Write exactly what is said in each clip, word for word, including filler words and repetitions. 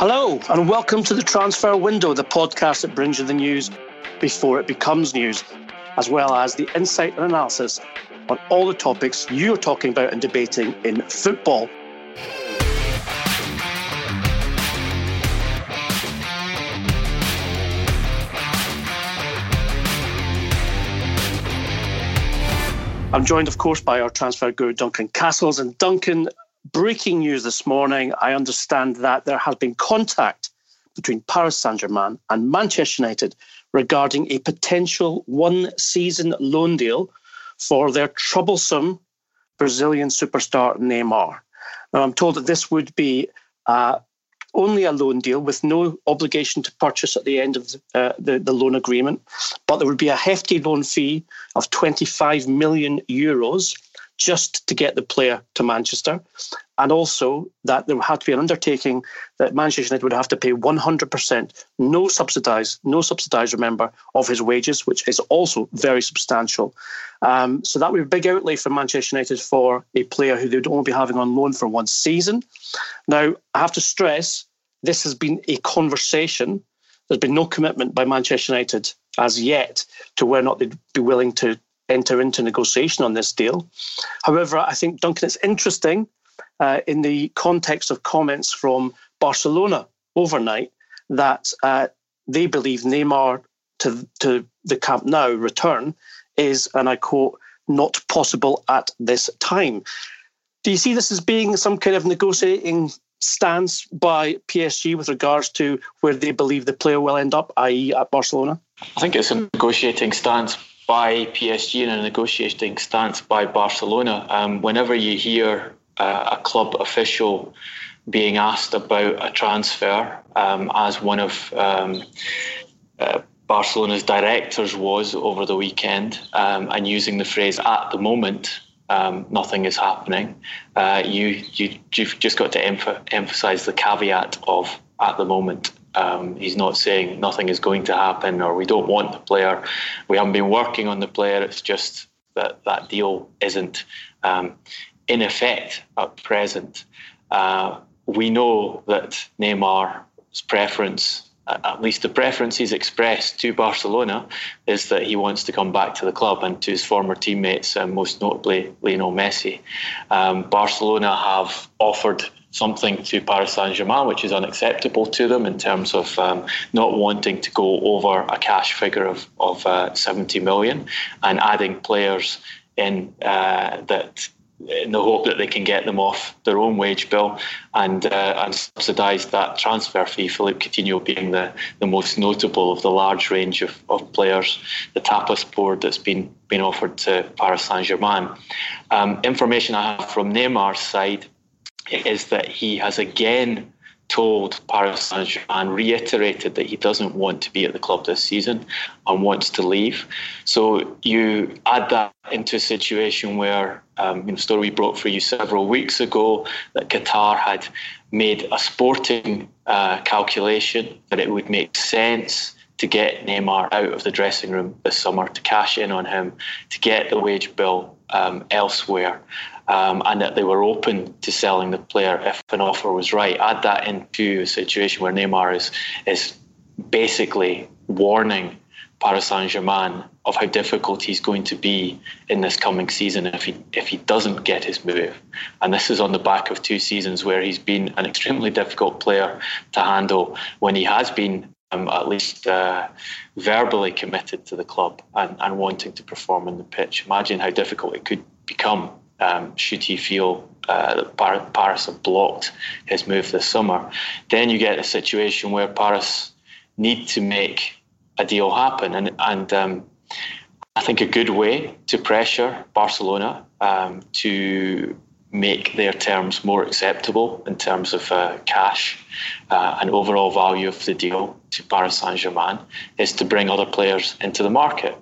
Hello and welcome to The Transfer Window, the podcast that brings you the news before it becomes news, as well as the insight and analysis on all the topics you're talking about and debating in football. I'm joined, of course, by our transfer guru, Duncan Castles. And Duncan, breaking news this morning, I understand that there has been contact between Paris Saint-Germain and Manchester United regarding a potential one-season loan deal for their troublesome Brazilian superstar Neymar. Now, I'm told that this would be uh, only a loan deal with no obligation to purchase at the end of uh, the, the loan agreement, but there would be a hefty loan fee of twenty-five million euros just to get the player to Manchester, and also that there would have to be an undertaking that Manchester United would have to pay one hundred percent, no subsidise, no subsidise, remember, of his wages, which is also very substantial. Um, so that would be a big outlay for Manchester United for a player who they would only be having on loan for one season. Now, I have to stress, this has been a conversation. There's been no commitment by Manchester United as yet to whether or not they'd be willing to enter into negotiation on this deal. However, I think, Duncan, it's interesting uh, in the context of comments from Barcelona overnight that uh, they believe Neymar to, to the Camp Nou return is, and I quote, not possible at this time. Do you see this as being some kind of negotiating stance by P S G with regards to where they believe the player will end up, that is at Barcelona? I think it's a negotiating stance by P S G and a negotiating stance by Barcelona. Um, whenever you hear uh, a club official being asked about a transfer, um, as one of um, uh, Barcelona's directors was over the weekend, um, and using the phrase "at the moment," um, nothing is happening. Uh, you, you you've just got to emph- emphasise the caveat of "at the moment." Um, he's not saying nothing is going to happen or we don't want the player. We haven't been working on the player. It's just that that deal isn't um, in effect at present. Uh, we know that Neymar's preference, at least the preference he's expressed to Barcelona, is that he wants to come back to the club and to his former teammates, and most notably Lionel Messi. Um, Barcelona have offered something to Paris Saint-Germain, which is unacceptable to them in terms of um, not wanting to go over a cash figure of, of uh, seventy million and adding players in uh, that in the hope that they can get them off their own wage bill and uh, and subsidise that transfer fee, Philippe Coutinho being the, the most notable of the large range of, of players, the tapas board that's been, been offered to Paris Saint-Germain. Um, information I have from Neymar's side is that he has again told Paris Saint-Germain, reiterated that he doesn't want to be at the club this season and wants to leave. So you add that into a situation where, um, you know, story we broke for you several weeks ago that Qatar had made a sporting uh, calculation that it would make sense to get Neymar out of the dressing room this summer, to cash in on him, to get the wage bill um, elsewhere. Um, and that they were open to selling the player if an offer was right. Add that into a situation where Neymar is is basically warning Paris Saint-Germain of how difficult he's going to be in this coming season if he if he doesn't get his move. And this is on the back of two seasons where he's been an extremely difficult player to handle when he has been um, at least uh, verbally committed to the club and, and wanting to perform on the pitch. Imagine how difficult it could become Um, should he feel uh, that Paris have blocked his move this summer. Then you get a situation where Paris need to make a deal happen. And, and um, I think a good way to pressure Barcelona um, to make their terms more acceptable in terms of uh, cash uh, and overall value of the deal to Paris Saint-Germain is to bring other players into the market.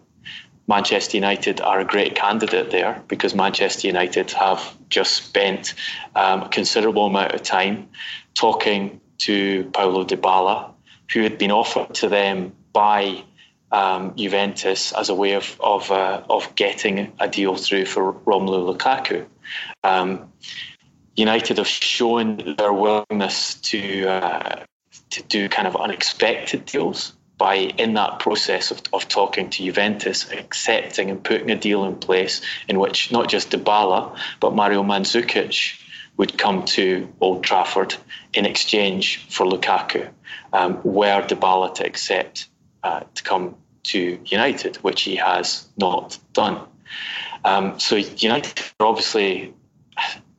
Manchester United are a great candidate there because Manchester United have just spent um, a considerable amount of time talking to Paulo Dybala, who had been offered to them by um, Juventus as a way of of, uh, of getting a deal through for Romelu Lukaku. Um, United have shown their willingness to uh, to do kind of unexpected deals by, in that process of, of talking to Juventus, accepting and putting a deal in place in which not just Dybala, but Mario Mandzukic would come to Old Trafford in exchange for Lukaku, um, were Dybala to accept uh, to come to United, which he has not done. Um, so United are obviously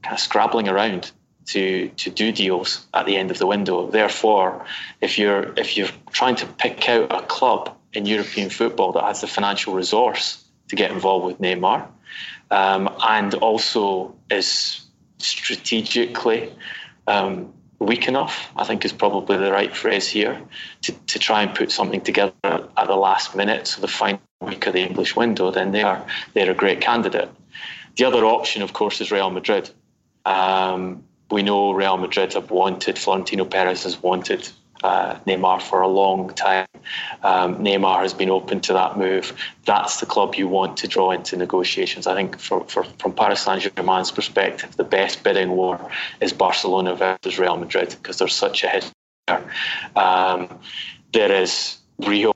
kind of scrabbling around to to do deals at the end of the window. Therefore, if you're if you're trying to pick out a club in European football that has the financial resource to get involved with Neymar, um, and also is strategically um, weak enough, I think is probably the right phrase here, to, to try and put something together at the last minute, so the final week of the English window, then they are they're a great candidate. The other option, of course, is Real Madrid. Um, we know Real Madrid have wanted, Florentino Perez has wanted uh, Neymar for a long time. Um, Neymar has been open to that move. That's the club you want to draw into negotiations. I think for, for, from Paris Saint-Germain's perspective, the best bidding war is Barcelona versus Real Madrid, because there's such a history there. Um, there is real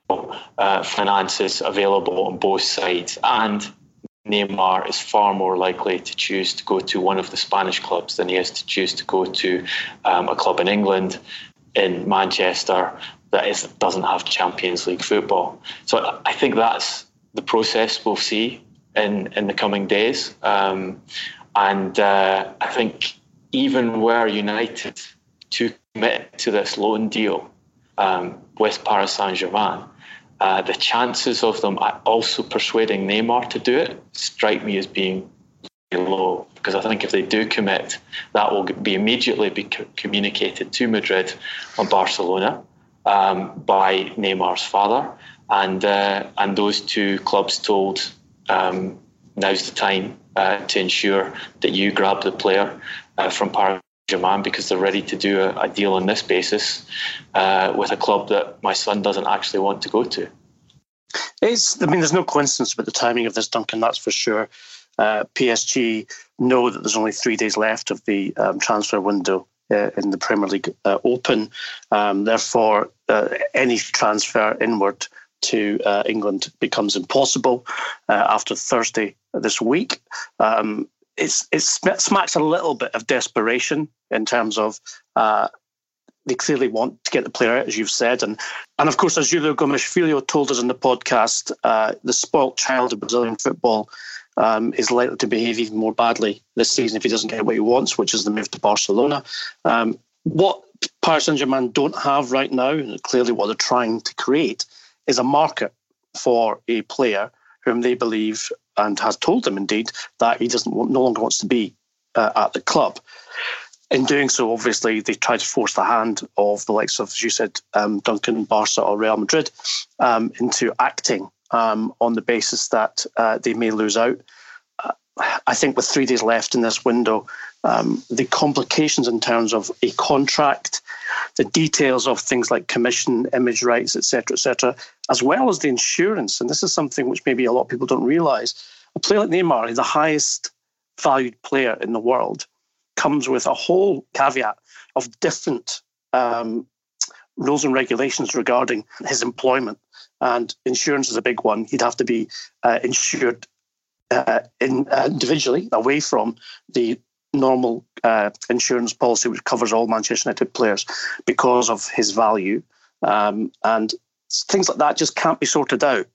uh, finances available on both sides, and Neymar is far more likely to choose to go to one of the Spanish clubs than he is to choose to go to um, a club in England, in Manchester, that is, doesn't have Champions League football. So I think that's the process we'll see in, in the coming days. Um, and uh, I think even were United to commit to this loan deal um, with Paris Saint-Germain, Uh, the chances of them also persuading Neymar to do it strike me as being low, because I think if they do commit, that will be immediately be communicated to Madrid and Barcelona um, by Neymar's father, and uh, and those two clubs told um, now's the time uh, to ensure that you grab the player uh, from Paris Germain, because they're ready to do a, a deal on this basis uh, with a club that my son doesn't actually want to go to. It's, I mean, there's no coincidence about the timing of this, Duncan, that's for sure. Uh, P S G know that there's only three days left of the um, transfer window uh, in the Premier League uh, Open. Um, therefore, uh, any transfer inward to uh, England becomes impossible uh, after Thursday this week. Um, It's, it smacks a little bit of desperation in terms of uh, they clearly want to get the player out, as you've said. And, and of course, as Julio Gomes Filho told us in the podcast, uh, the spoilt child of Brazilian football um, is likely to behave even more badly this season if he doesn't get what he wants, which is the move to Barcelona. Um, what Paris Saint-Germain don't have right now, and clearly what they're trying to create, is a market for a player whom they believe, and has told them indeed, that he doesn't want, no longer wants to be uh, at the club. In doing so, obviously, they try to force the hand of the likes of, as you said, um, Duncan, Barca or Real Madrid um, into acting um, on the basis that uh, they may lose out. Uh, I think with three days left in this window, um, the complications in terms of a contract, the details of things like commission, image rights, et cetera, et cetera, as well as the insurance. And this is something which maybe a lot of people don't realise. A player like Neymar, he's the highest valued player in the world, comes with a whole caveat of different um, rules and regulations regarding his employment. And insurance is a big one. He'd have to be uh, insured uh, in, uh, individually away from the normal uh, insurance policy which covers all Manchester United players because of his value. Um, and things like that just can't be sorted out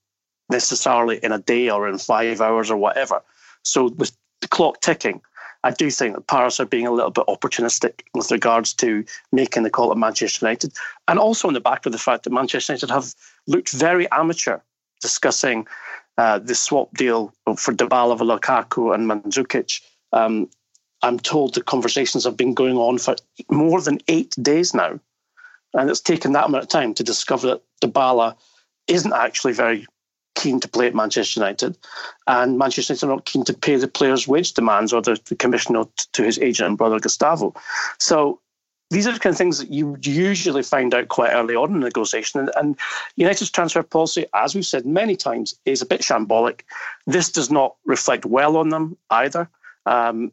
necessarily in a day or in five hours or whatever. So with the clock ticking, I do think that Paris are being a little bit opportunistic with regards to making the call to Manchester United. And also on the back of the fact that Manchester United have looked very amateur discussing uh, the swap deal for Dybala, Lukaku and Mandzukic. Um, I'm told the conversations have been going on for more than eight days now. And it's taken that amount of time to discover that Dybala isn't actually very keen to play at Manchester United, and Manchester United are not keen to pay the player's wage demands or the, the commission to his agent and brother Gustavo. So these are the kind of things that you usually find out quite early on in the negotiation. And, and United's transfer policy, as we've said many times, is a bit shambolic. This does not reflect well on them either. Um,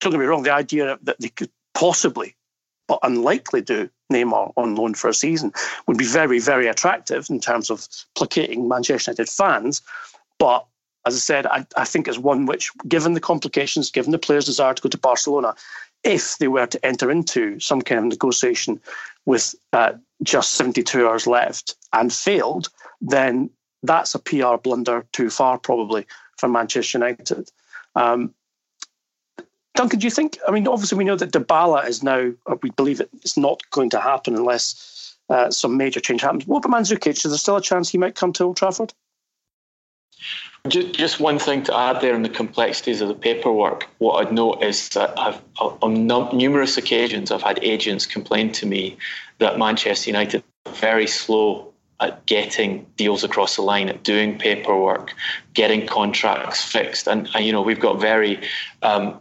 don't get me wrong, the idea that they could possibly, but unlikely, do Neymar on loan for a season would be very, very attractive in terms of placating Manchester United fans. But as I said, I, I think it's one which, given the complications, given the players' desire to go to Barcelona, if they were to enter into some kind of negotiation with uh, just seventy-two hours left and failed, then that's a P R blunder too far, probably, for Manchester United. Um, Duncan, do you think, I mean, obviously we know that Dybala is now, or we believe it, it's not going to happen unless uh, some major change happens. What about Mandzukic? Is there still a chance he might come to Old Trafford? Just one thing to add there on the complexities of the paperwork. What I'd note is that I've, on numerous occasions I've had agents complain to me that Manchester United are very slow at getting deals across the line, at doing paperwork, getting contracts fixed. And, and you know, we've got very um,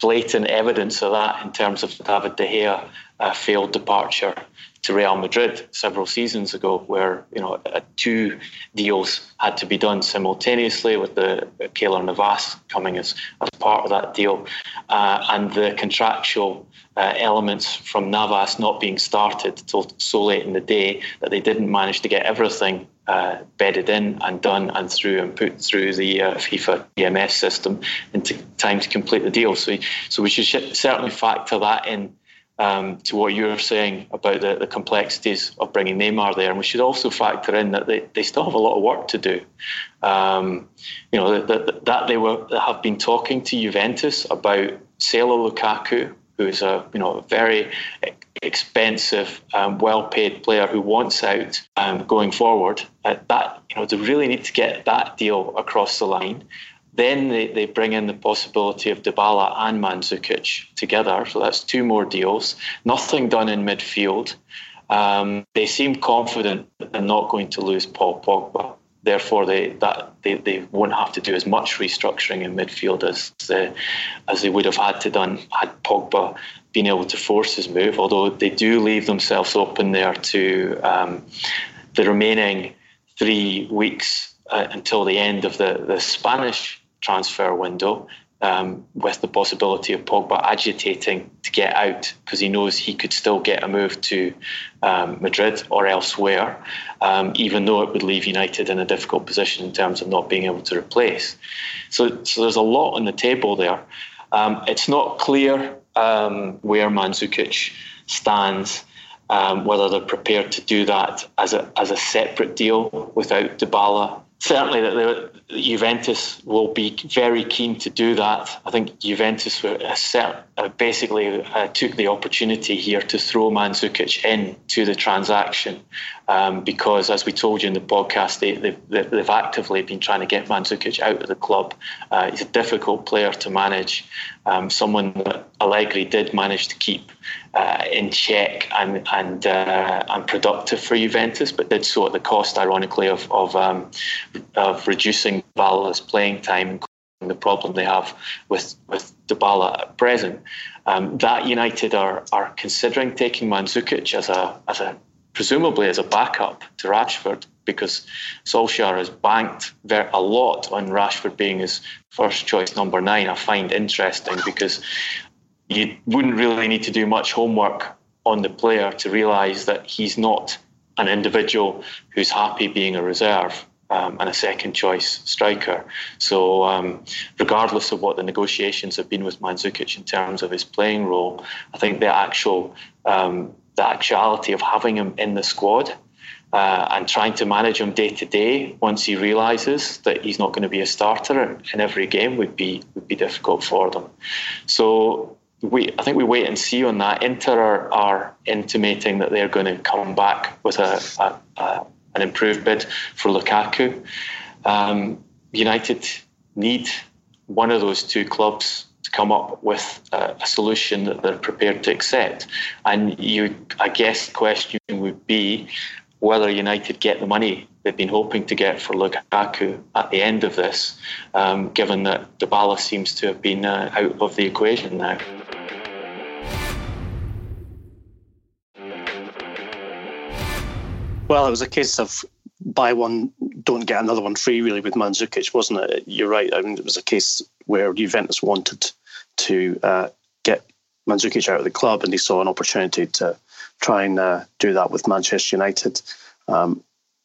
blatant evidence of that in terms of David De Gea uh, failed departure to Real Madrid several seasons ago, where, you know, uh, two deals had to be done simultaneously, with the uh, Keylor Navas coming as, as part of that deal, uh, and the contractual uh, elements from Navas not being started till so late in the day that they didn't manage to get everything uh, bedded in and done and through and put through the uh, FIFA D M S system in t- time to complete the deal. So, so we should sh- certainly factor that in Um, to what you're saying about the, the complexities of bringing Neymar there. And we should also factor in that they, they still have a lot of work to do. Um, you know, that, that they were have been talking to Juventus about Selo Lukaku, who is a, you know, a very expensive, um, well-paid player who wants out um, going forward. Uh, that, you know, they really need to get that deal across the line. Then they, they bring in the possibility of Dybala and Mandzukic together. So that's two more deals. Nothing done in midfield. Um, they seem confident that they're not going to lose Paul Pogba. Therefore, they that they, they won't have to do as much restructuring in midfield as the, as they would have had to done had Pogba been able to force his move. Although they do leave themselves open there to um, the remaining three weeks uh, until the end of the, the Spanish transfer window, um, with the possibility of Pogba agitating to get out because he knows he could still get a move to um, Madrid or elsewhere, um, even though it would leave United in a difficult position in terms of not being able to replace. So, so there's a lot on the table there. Um, it's not clear um, where Mandzukic stands, um, whether they're prepared to do that as a as a separate deal without Dybala. Certainly that Juventus will be very keen to do that. I think Juventus were, uh, basically uh, took the opportunity here to throw Mandzukic in to the transaction um, because, as we told you in the podcast, they, they've, they've actively been trying to get Mandzukic out of the club. Uh, he's a difficult player to manage, um, someone that Allegri did manage to keep Uh, in check and and uh, and productive for Juventus, but did so at the cost, ironically, of of, um, of reducing Dybala's playing time and the problem they have with with Dybala at present. Um, that United are are considering taking Mandzukic as a as a presumably as a backup to Rashford, because Solskjaer has banked a lot on Rashford being his first choice number nine. I find interesting because you wouldn't really need to do much homework on the player to realise that he's not an individual who's happy being a reserve um, and a second-choice striker. So um, regardless of what the negotiations have been with Mandzukic in terms of his playing role, I think the actual um, the actuality of having him in the squad uh, and trying to manage him day-to-day once he realises that he's not going to be a starter in every game would be would be difficult for them. So We, I think we wait and see on that. Inter are, are intimating that they're going to come back with a, a, a an improved bid for Lukaku. Um, United need one of those two clubs to come up with a, a solution that they're prepared to accept. And you, I guess the question would be whether United get the money they've been hoping to get for Lukaku at the end of this, um, given that Dybala seems to have been uh, out of the equation now. Well, it was a case of buy one, don't get another one free, really, with Mandzukic, wasn't it? You're right. I mean, it was a case where Juventus wanted to uh, get Mandzukic out of the club, and they saw an opportunity to try and uh, do that with Manchester United. Um,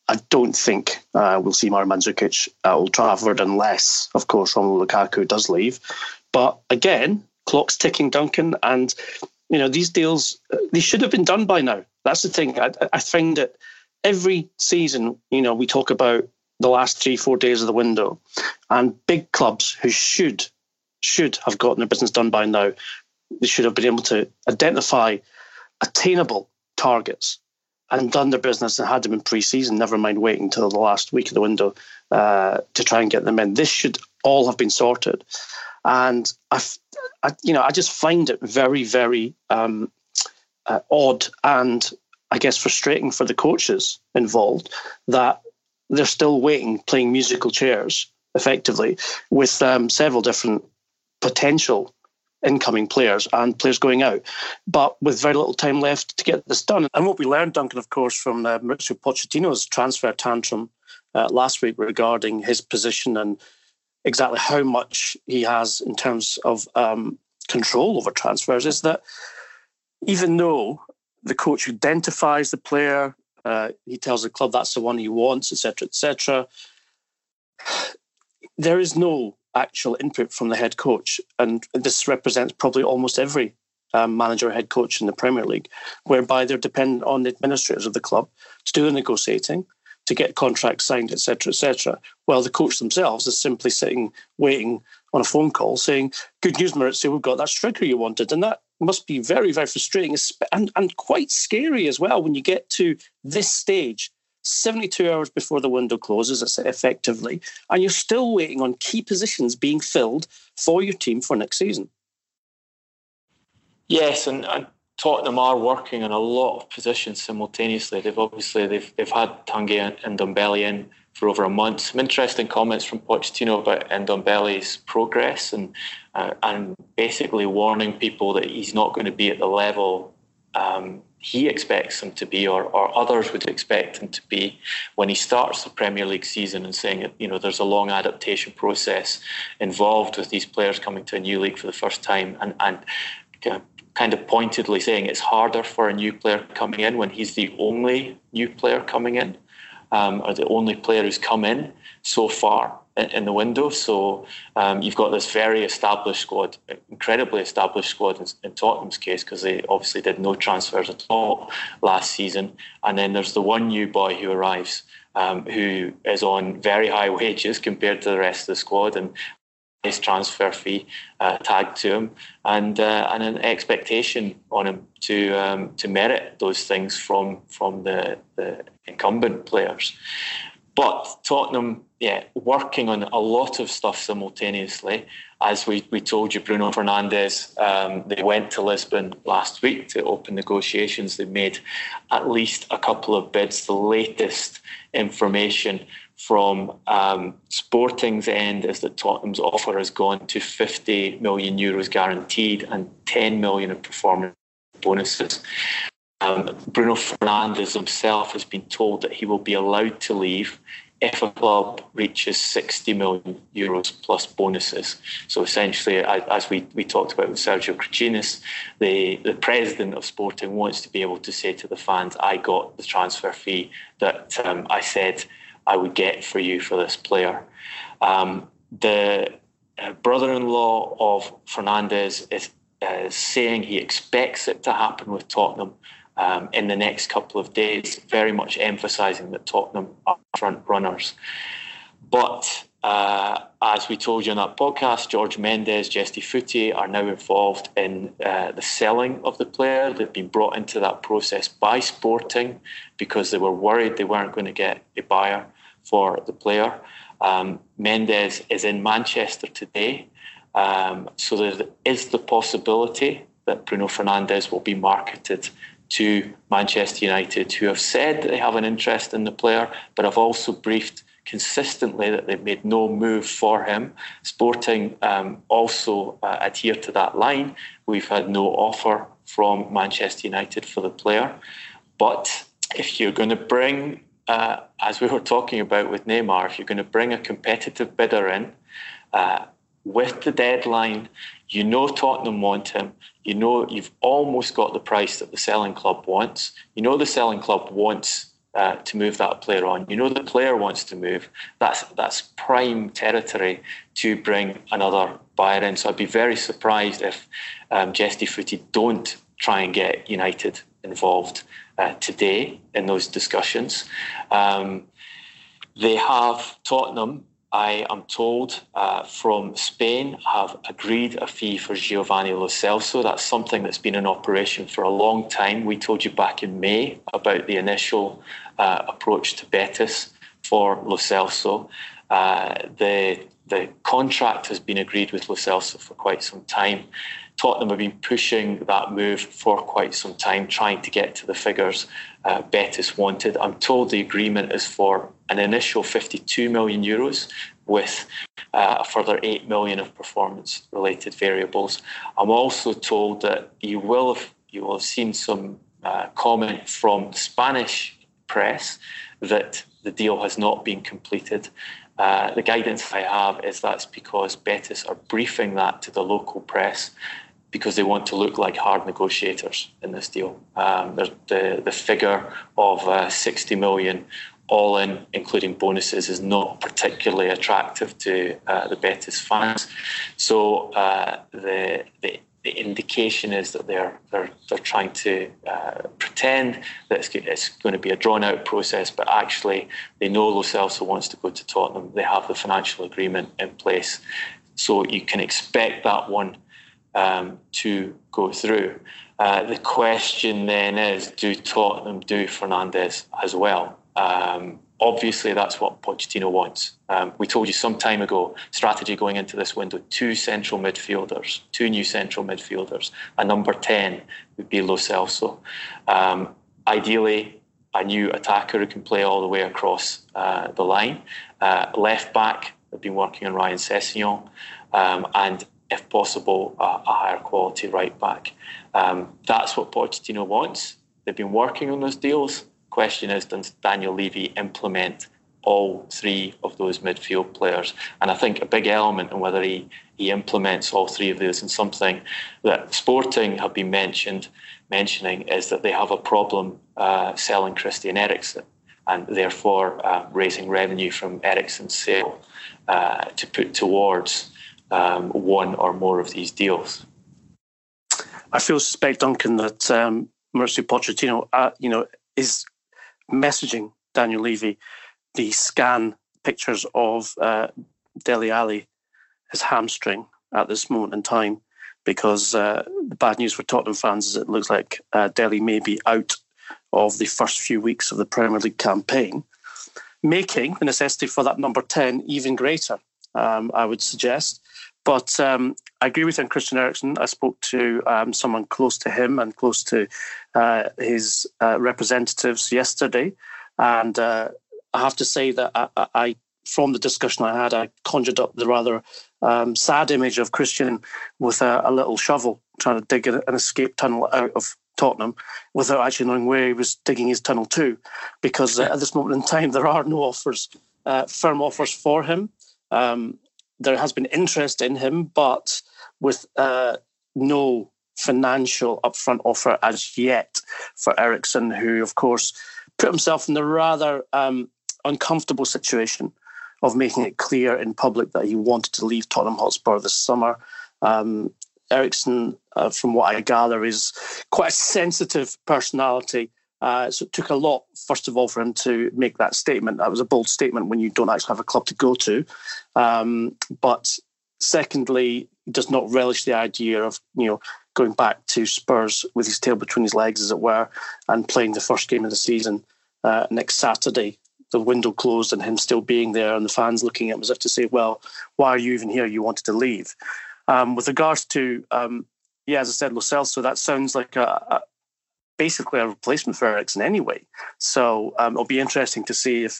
I don't think uh, we'll see Mario Mandzukic at Old Trafford unless, of course, Romelu Lukaku does leave. But again, clock's ticking, Duncan, and you know these deals, they should have been done by now. That's the thing. I, I find that every season, you know, we talk about the last three, four days of the window, and big clubs who should should have gotten their business done by now, they should have been able to identify attainable targets and done their business and had them in pre-season, never mind waiting till the last week of the window uh, to try and get them in. This should all have been sorted. And I, I you know, I just find it very, very um, uh, odd and, I guess, frustrating for the coaches involved that they're still waiting, playing musical chairs, effectively, with um, several different potential incoming players and players going out, but with very little time left to get this done. And what we learned, Duncan, of course, from uh, Mauricio Pochettino's transfer tantrum uh, last week regarding his position and exactly how much he has in terms of um, control over transfers, is that even though the coach identifies the player, uh, he tells the club that's the one he wants, et cetera, et cetera, there is no actual input from the head coach. And this represents probably almost every um, manager or head coach in the Premier League, whereby they're dependent on the administrators of the club to do the negotiating, to get contracts signed, et cetera, et cetera. Well, the coach themselves is simply sitting, waiting on a phone call saying, good news, Maurizio, we've got that striker you wanted. And that must be very, very frustrating and, and quite scary as well when you get to this stage, seventy-two hours before the window closes, it's effectively, and you're still waiting on key positions being filled for your team for next season. Yes, and, and Tottenham are working on a lot of positions simultaneously. They've obviously they've they've had Tanguy and Ndombele in for over a month. Some interesting comments from Pochettino about Ndombele's progress and uh, and basically warning people that he's not going to be at the level Um, he expects him to be, or, or others would expect him to be, when he starts the Premier League season, and saying that, you know, there's a long adaptation process involved with these players coming to a new league for the first time, and, and kind of pointedly saying it's harder for a new player coming in when he's the only new player coming in, um, or the only player who's come in so far in, in the window. So um, you've got this very established squad, incredibly established squad in, in Tottenham's case, because they obviously did no transfers at all last season. And then there's the one new boy who arrives, um, who is on very high wages compared to the rest of the squad, and his transfer fee uh, tagged to him, and uh, and an expectation on him to um, to merit those things from from the, the incumbent players. But Tottenham, yeah, working on a lot of stuff simultaneously. As we, we told you, Bruno Fernandes, um, they went to Lisbon last week to open negotiations. They made at least a couple of bids. The latest information from um, Sporting's end is that Tottenham's offer has gone to fifty million euros guaranteed and ten million in performance bonuses. Um, Bruno Fernandes himself has been told that he will be allowed to leave if a club reaches sixty million euros plus bonuses. So essentially, as we, we talked about with Sergio Cricinus, the, the president of Sporting wants to be able to say to the fans, I got the transfer fee that um, I said I would get for you for this player. Um, the uh, brother-in-law of Fernandes is uh, saying he expects it to happen with Tottenham Um, in the next couple of days, very much emphasising that Tottenham are front runners. But uh, as we told you on that podcast, Jorge Mendes, Gestifute are now involved in uh, the selling of the player. They've been brought into that process by Sporting because they were worried they weren't going to get a buyer for the player. Um, Mendes is in Manchester today, um, so there is the possibility that Bruno Fernandes will be marketed to Manchester United, who have said that they have an interest in the player, but have also briefed consistently that they've made no move for him. Sporting um, also uh, adhere to that line. We've had no offer from Manchester United for the player. But if you're going to bring, uh, as we were talking about with Neymar, if you're going to bring a competitive bidder in, uh, with the deadline You know Tottenham want him. You know you've almost got the price that the selling club wants. You know the selling club wants uh, to move that player on. You know the player wants to move. That's that's prime territory to bring another buyer in. So I'd be very surprised if um, Gestifute don't try and get United involved uh, today in those discussions. Um, they have Tottenham, I am told, uh, from Spain, have agreed a fee for Giovanni Lo Celso. That's something that's been in operation for a long time. We told you back in May about the initial uh, approach to Betis for Lo Celso. Uh, the, the contract has been agreed with Lo Celso for quite some time. Tottenham have been pushing that move for quite some time, trying to get to the figures uh, Betis wanted. I'm told the agreement is for an initial fifty-two million euros with uh, a further eight million of performance-related variables. I'm also told that you will have, you will have seen some uh, comment from Spanish press that the deal has not been completed. Uh, the guidance I have is that's because Betis are briefing that to the local press because they want to look like hard negotiators in this deal. Um, the, the figure of uh, sixty million all in, including bonuses, is not particularly attractive to uh, the Betis fans. So uh, the, the the indication is that they're they're, they're trying to uh, pretend that it's, it's going to be a drawn-out process, but actually they know Lo Celso wants to go to Tottenham. They have the financial agreement in place. So you can expect that one um, to go through. Uh, the question then is, do Tottenham do Fernandes as well? Um, obviously, that's what Pochettino wants. Um, we told you some time ago, strategy going into this window, two central midfielders, two new central midfielders. A number ten would be Lo Celso. Um, ideally, a new attacker who can play all the way across uh, the line. Uh, left back, they've been working on Ryan Sessegnon. Um, and if possible, a, a higher quality right back. Um, that's what Pochettino wants. They've been working on those deals. Question is, does Daniel Levy implement all three of those midfield players? And I think a big element in whether he, he implements all three of those, and something that Sporting have been mentioned mentioning is that they have a problem uh, selling Christian Eriksen, and therefore uh, raising revenue from Eriksen's sale uh, to put towards um, one or more of these deals. I feel suspect, Duncan, that um, Mauricio Pochettino, uh, you know, is messaging Daniel Levy the scan pictures of uh, Dele Alli, his hamstring, at this moment in time, because uh, the bad news for Tottenham fans is it looks like uh, Dele may be out of the first few weeks of the Premier League campaign, making the necessity for that number ten even greater, um, I would suggest. But um, I agree with you on Christian Eriksen. I spoke to um, someone close to him and close to uh, his uh, representatives yesterday. And uh, I have to say that I, I, from the discussion I had, I conjured up the rather um, sad image of Christian with a, a little shovel trying to dig an escape tunnel out of Tottenham without actually knowing where he was digging his tunnel to. Because uh, at this moment in time, there are no offers, uh, firm offers for him. Um, There has been interest in him, but with uh, no financial upfront offer as yet for Eriksen, who, of course, put himself in the rather um, uncomfortable situation of making it clear in public that he wanted to leave Tottenham Hotspur this summer. Um, Eriksen, uh, from what I gather, is quite a sensitive personality. Uh, so it took a lot, first of all, for him to make that statement. That was a bold statement when you don't actually have a club to go to. Um, but secondly, he does not relish the idea of, you know, going back to Spurs with his tail between his legs, as it were, and playing the first game of the season uh, next Saturday. The window closed and him still being there and the fans looking at him as if to say, well, why are you even here? You wanted to leave. Um, with regards to, um, yeah, as I said, Lo Celso, that sounds like a, a basically a replacement for Eriksen anyway. So um, it'll be interesting to see if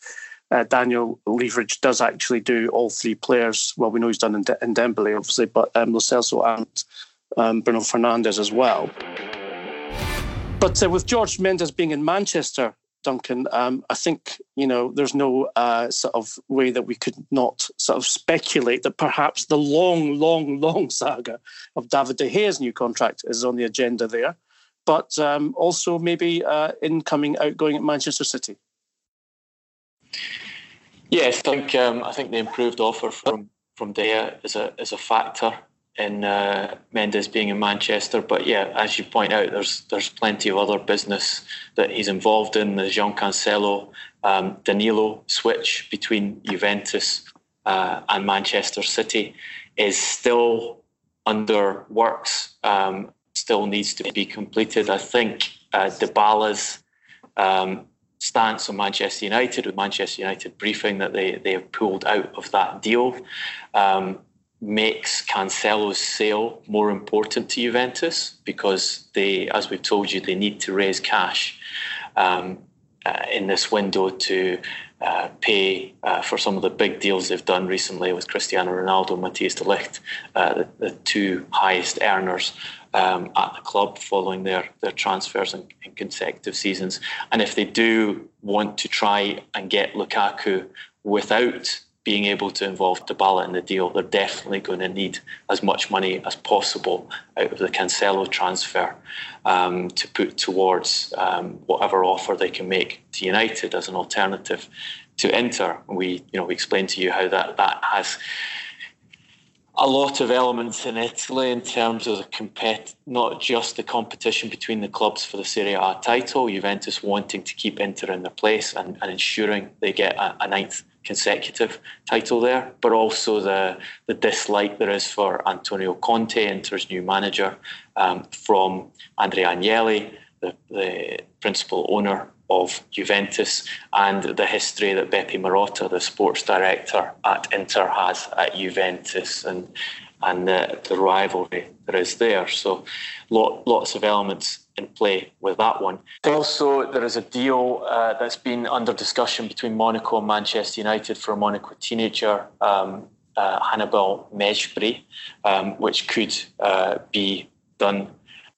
uh, Daniel Leverage does actually do all three players. Well, we know he's done in, De- in Dembélé, obviously, but um, Lo Celso and um, Bruno Fernandes as well. But uh, with Jorge Mendes being in Manchester Duncan, um, I think, you know, there's no uh, sort of way that we could not sort of speculate that perhaps the long, long, long saga of David De Gea's new contract is on the agenda there, but um, also maybe uh, incoming, outgoing at Manchester City. Yes, I think um, I think the improved offer from from De Gea is a is a factor in uh, Mendes being in Manchester. But yeah, as you point out, there's there's plenty of other business that he's involved in. The Jean Cancelo, um, Danilo switch between Juventus uh, and Manchester City is still under works. Um, still needs to be completed. I think uh, Dybala's um, stance on Manchester United, with Manchester United briefing that they, they have pulled out of that deal, um, makes Cancelo's sale more important to Juventus because they, as we've told you, they need to raise cash um, uh, in this window to uh, pay uh, for some of the big deals they've done recently with Cristiano Ronaldo and Matthijs de Ligt, uh, the, the two highest earners Um, at the club following their, their transfers in, in consecutive seasons. And if they do want to try and get Lukaku without being able to involve Dybala in the deal, they're definitely going to need as much money as possible out of the Cancelo transfer um, to put towards um, whatever offer they can make to United as an alternative to Inter. We, you know, we explained to you how that, that has a lot of elements in Italy in terms of the compet- not just the competition between the clubs for the Serie A title, Juventus wanting to keep Inter in their place and, and ensuring they get a, a ninth consecutive title there, but also the, the dislike there is for Antonio Conte, Inter's new manager, um, from Andrea Agnelli, the, the principal owner of Juventus, and the history that Beppe Marotta, the sports director at Inter, has at Juventus, and and the, the rivalry that is there. So lot, lots of elements in play with that one. Also, there is a deal uh, that's been under discussion between Monaco and Manchester United for a Monaco teenager, um, uh, Hannibal Mejbri, um, which could uh, be done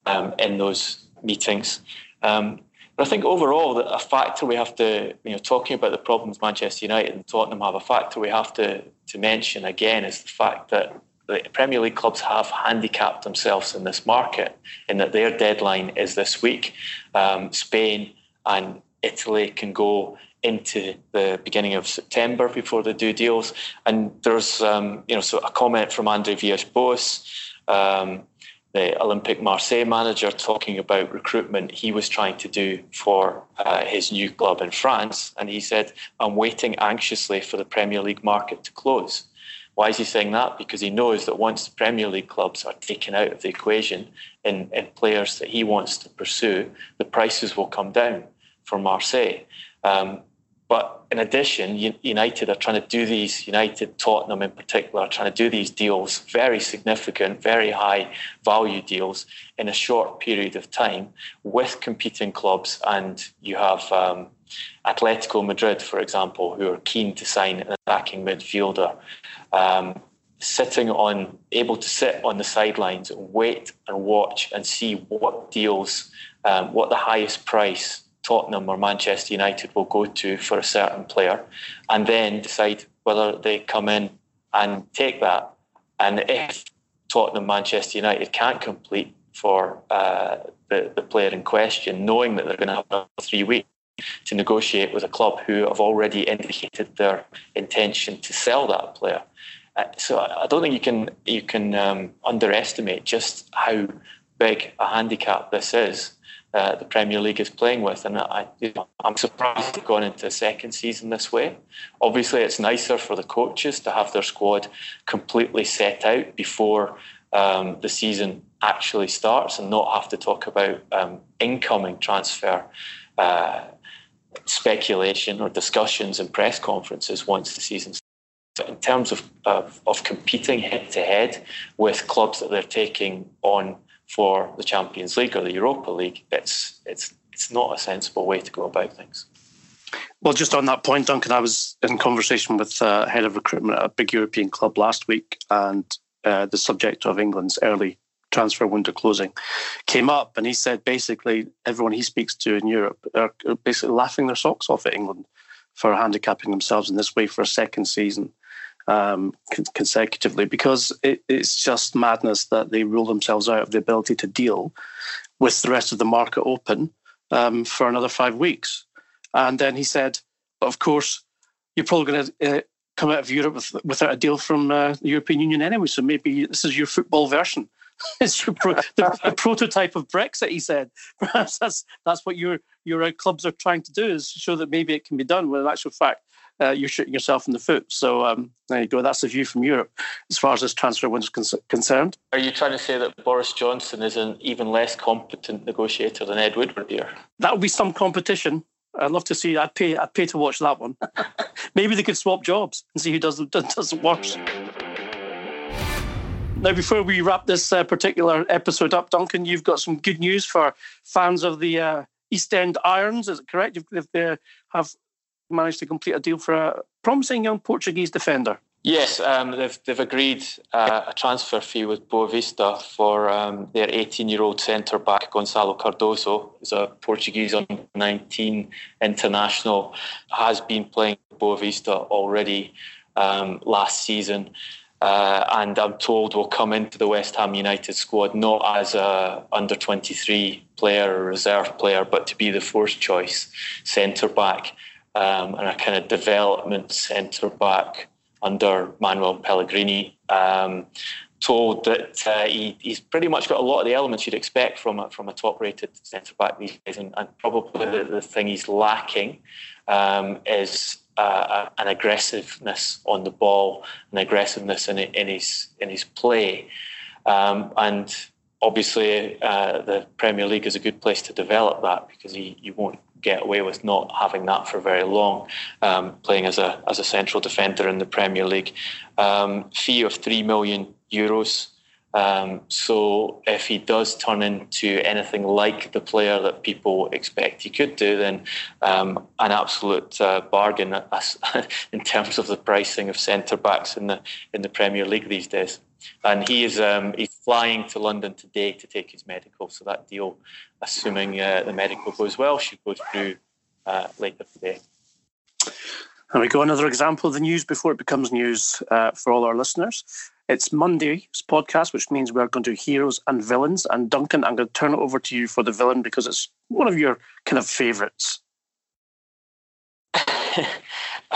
um, in those meetings. Um, But I think overall, a factor we have to, you know, talking about the problems Manchester United and Tottenham have, a factor we have to, to mention again is the fact that the Premier League clubs have handicapped themselves in this market, in that their deadline is this week. Um, Spain and Italy can go into the beginning of September before they do deals. And there's, um, you know, so a comment from Andre Villas-Boas, um, the Olympic Marseille manager, talking about recruitment he was trying to do for uh, his new club in France. And he said, I'm waiting anxiously for the Premier League market to close. Why is he saying that? Because he knows that once the Premier League clubs are taken out of the equation in, in players that he wants to pursue, the prices will come down for Marseille. Um, But in addition, United are trying to do these, United, Tottenham in particular, are trying to do these deals, very significant, very high value deals in a short period of time with competing clubs. And you have um, Atletico Madrid, for example, who are keen to sign an attacking midfielder, um, sitting on, able to sit on the sidelines and wait and watch and see what deals, um, what the highest price Tottenham or Manchester United will go to for a certain player, and then decide whether they come in and take that. And if Tottenham, Manchester United can't complete for uh, the, the player in question, knowing that they're going to have another three weeks to negotiate with a club who have already indicated their intention to sell that player. Uh, so I don't think you can, you can um, underestimate just how big a handicap this is. Uh, the Premier League is playing with, and I, you know, I'm surprised they've gone into a second season this way. Obviously, it's nicer for the coaches to have their squad completely set out before um, the season actually starts and not have to talk about um, incoming transfer uh, speculation or discussions in press conferences once the season starts. In terms of, of, of competing head-to-head with clubs that they're taking on for the Champions League or the Europa League, it's it's it's not a sensible way to go about things. Well, just on that point, Duncan, I was in conversation with the uh, head of recruitment at a big European club last week, and uh, the subject of England's early transfer window closing, came up, and he said basically everyone he speaks to in Europe are basically laughing their socks off at England for handicapping themselves in this way for a second season um, consecutively, because it, it's just madness that they rule themselves out of the ability to deal with the rest of the market open um, for another five weeks. And then he said, of course, you're probably going to... Uh, come out of Europe with, without a deal from uh, the European Union anyway, so maybe this is your football version. It's your pro- the, the prototype of Brexit, he said. Perhaps that's that's what your your clubs are trying to do, is show that maybe it can be done, when in actual fact uh, you're shooting yourself in the foot. So um, there you go, that's the view from Europe as far as this transfer window is con- concerned. Are you trying to say that Boris Johnson is an even less competent negotiator than Ed Woodward here? That would be some competition. I'd love to see. I'd pay. I'd pay to watch that one. Maybe they could swap jobs and see who does does it worse. Now, before we wrap this uh, particular episode up, Duncan, you've got some good news for fans of the uh, East End Irons. Is it correct? If they have managed to complete a deal for a promising young Portuguese defender. Yes, um, they've they've agreed uh, a transfer fee with Boa Vista for um, their eighteen-year-old centre back Gonçalo Cardoso. He's a Portuguese under nineteen international, has been playing Boa Vista already um, last season, uh, and I'm told will come into the West Ham United squad not as a under twenty-three player or reserve player, but to be the first choice centre back um, and a kind of development centre back under Manuel Pellegrini, um, told that uh, he, he's pretty much got a lot of the elements you'd expect from a, from a top-rated centre-back these days, and, and probably the, the thing he's lacking um, is uh, a, an aggressiveness on the ball, an aggressiveness in, in his in his play. Um, and obviously uh, the Premier League is a good place to develop that, because he, he won't get away with not having that for very long, um, playing as a as a central defender in the Premier League. Um, fee of three million euros. Um, so if he does turn into anything like the player that people expect he could do, then um, an absolute uh, bargain in terms of the pricing of centre backs in the in the Premier League these days. And he is um, he's flying to London today to take his medical. So that deal, assuming uh, the medical goes well, should go through uh, later today. There we go. Another example of the news before it becomes news uh, for all our listeners. It's Monday's podcast, which means we're going to do heroes and villains. And Duncan, I'm going to turn it over to you for the villain, because it's one of your kind of favourites.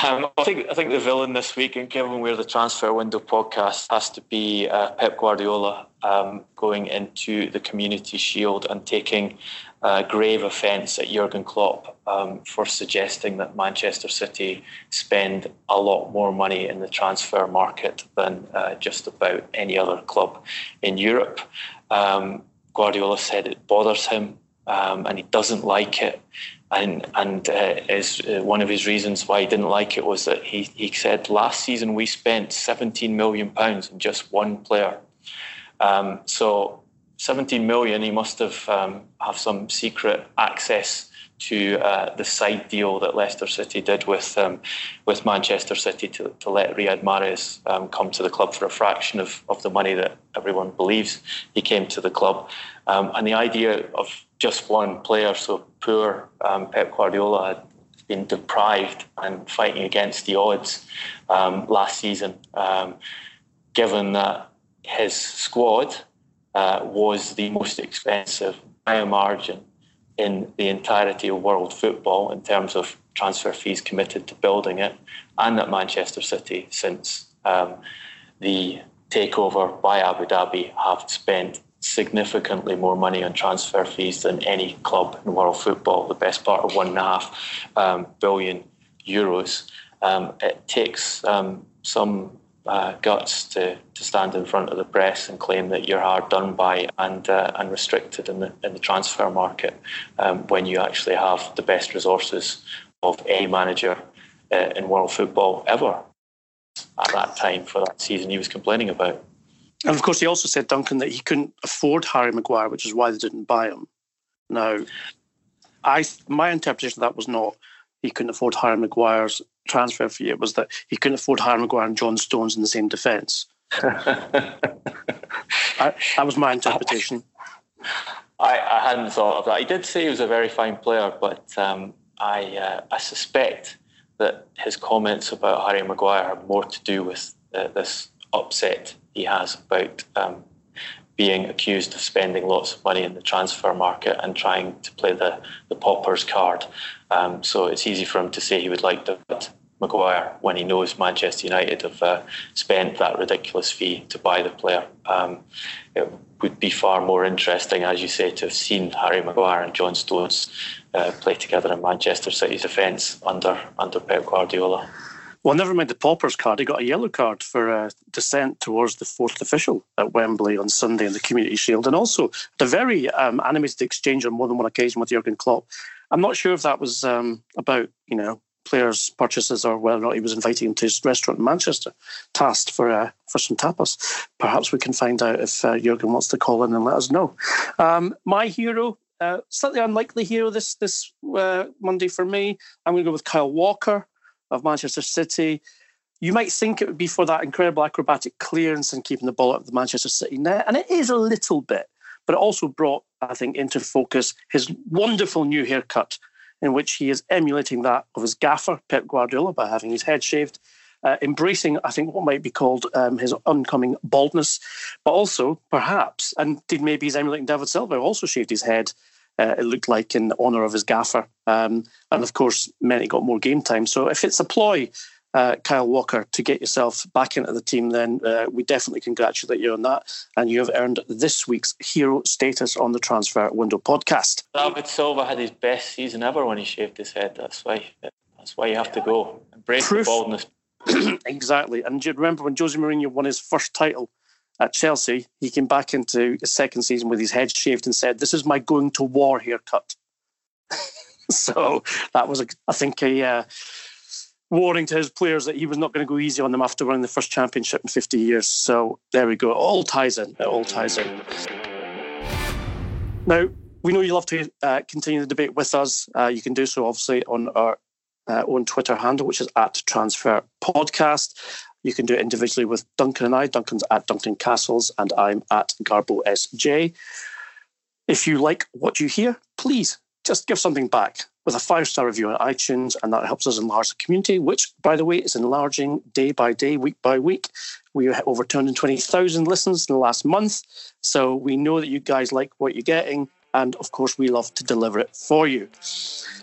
Um, I think I think the villain this week, and given where the transfer window podcast has to be, uh, Pep Guardiola um, going into the Community Shield and taking uh, grave offence at Jurgen Klopp um, for suggesting that Manchester City spend a lot more money in the transfer market than uh, just about any other club in Europe. Um, Guardiola said it bothers him um, and he doesn't like it. And and uh, is, uh, one of his reasons why he didn't like it was that he, he said, last season we spent seventeen million pounds on just one player. Um, so seventeen million, he must have um, have some secret access to uh, the side deal that Leicester City did with um, with Manchester City to, to let Riyad Mahrez um, come to the club for a fraction of, of the money that everyone believes he came to the club. Um, and the idea of just one player, so poor um, Pep Guardiola had been deprived and fighting against the odds um, last season, um, given that his squad uh, was the most expensive by a margin in the entirety of world football in terms of transfer fees committed to building it, and at Manchester City since um, the takeover by Abu Dhabi have spent significantly more money on transfer fees than any club in world football, the best part of one and a half um, billion euros. Um, it takes um, some uh, guts to, to stand in front of the press and claim that you're hard done by and uh, and restricted in the, in the transfer market um, when you actually have the best resources of any manager uh, in world football ever at that time for that season he was complaining about. And of course, he also said, Duncan, that he couldn't afford Harry Maguire, which is why they didn't buy him. Now, I my interpretation of that was not he couldn't afford Harry Maguire's transfer fee. It was that he couldn't afford Harry Maguire and John Stones in the same defence. I, that was my interpretation. I, I hadn't thought of that. He did say he was a very fine player, but um, I uh, I suspect that his comments about Harry Maguire are more to do with uh, this upset he has about um, being accused of spending lots of money in the transfer market and trying to play the, the pauper's card. Um, so it's easy for him to say he would like that Maguire when he knows Manchester United have uh, spent that ridiculous fee to buy the player. Um, it would be far more interesting, as you say, to have seen Harry Maguire and John Stones uh, play together in Manchester City's defence under under Pep Guardiola. Well, never mind the pauper's card. He got a yellow card for uh, dissent towards the fourth official at Wembley on Sunday in the Community Shield, and also the very um, animated exchange on more than one occasion with Jurgen Klopp. I'm not sure if that was um, about, you know, players' purchases or whether or not he was inviting him to his restaurant in Manchester, tasked for uh, for some tapas. Perhaps we can find out if uh, Jurgen wants to call in and let us know. Um, my hero, uh, slightly unlikely hero this, this uh, Monday for me, I'm going to go with Kyle Walker of Manchester City. You might think it would be for that incredible acrobatic clearance and keeping the ball out of the Manchester City net, and it is a little bit, but it also brought, I think, into focus his wonderful new haircut, in which he is emulating that of his gaffer, Pep Guardiola, by having his head shaved, uh, embracing, I think, what might be called um, his oncoming baldness, but also, perhaps, and indeed maybe he's emulating David Silva, who also shaved his head, uh, it looked like, in honour of his gaffer. Um, and, of course, meant he got more game time. So if it's a ploy, uh, Kyle Walker, to get yourself back into the team, then uh, we definitely congratulate you on that. And you have earned this week's hero status on the Transfer Window podcast. David Silva had his best season ever when he shaved his head. That's why That's why you have to go. Embrace Proof. the baldness. Exactly. And do you remember when Jose Mourinho won his first title at Chelsea, he came back into his second season with his head shaved and said, "This is my going to war haircut." So that was, a, I think, a uh, warning to his players that he was not going to go easy on them after winning the first championship in fifty years. So there we go. It all ties in. It all ties in. Now, we know you love to uh, continue the debate with us. Uh, you can do so, obviously, on our uh, own Twitter handle, which is at Transfer Podcast. You can do it individually with Duncan and I. Duncan's at Duncan Castles and I'm at Garbo S J. If you like what you hear, please just give something back with a five-star review on iTunes, and that helps us enlarge the community, which, by the way, is enlarging day by day, week by week. We have over two hundred twenty thousand listens in the last month, so we know that you guys like what you're getting, and, of course, we love to deliver it for you.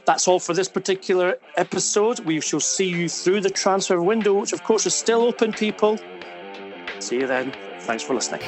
That's all for this particular episode. We shall see you through the transfer window, which, of course, is still open, people. See you then. Thanks for listening.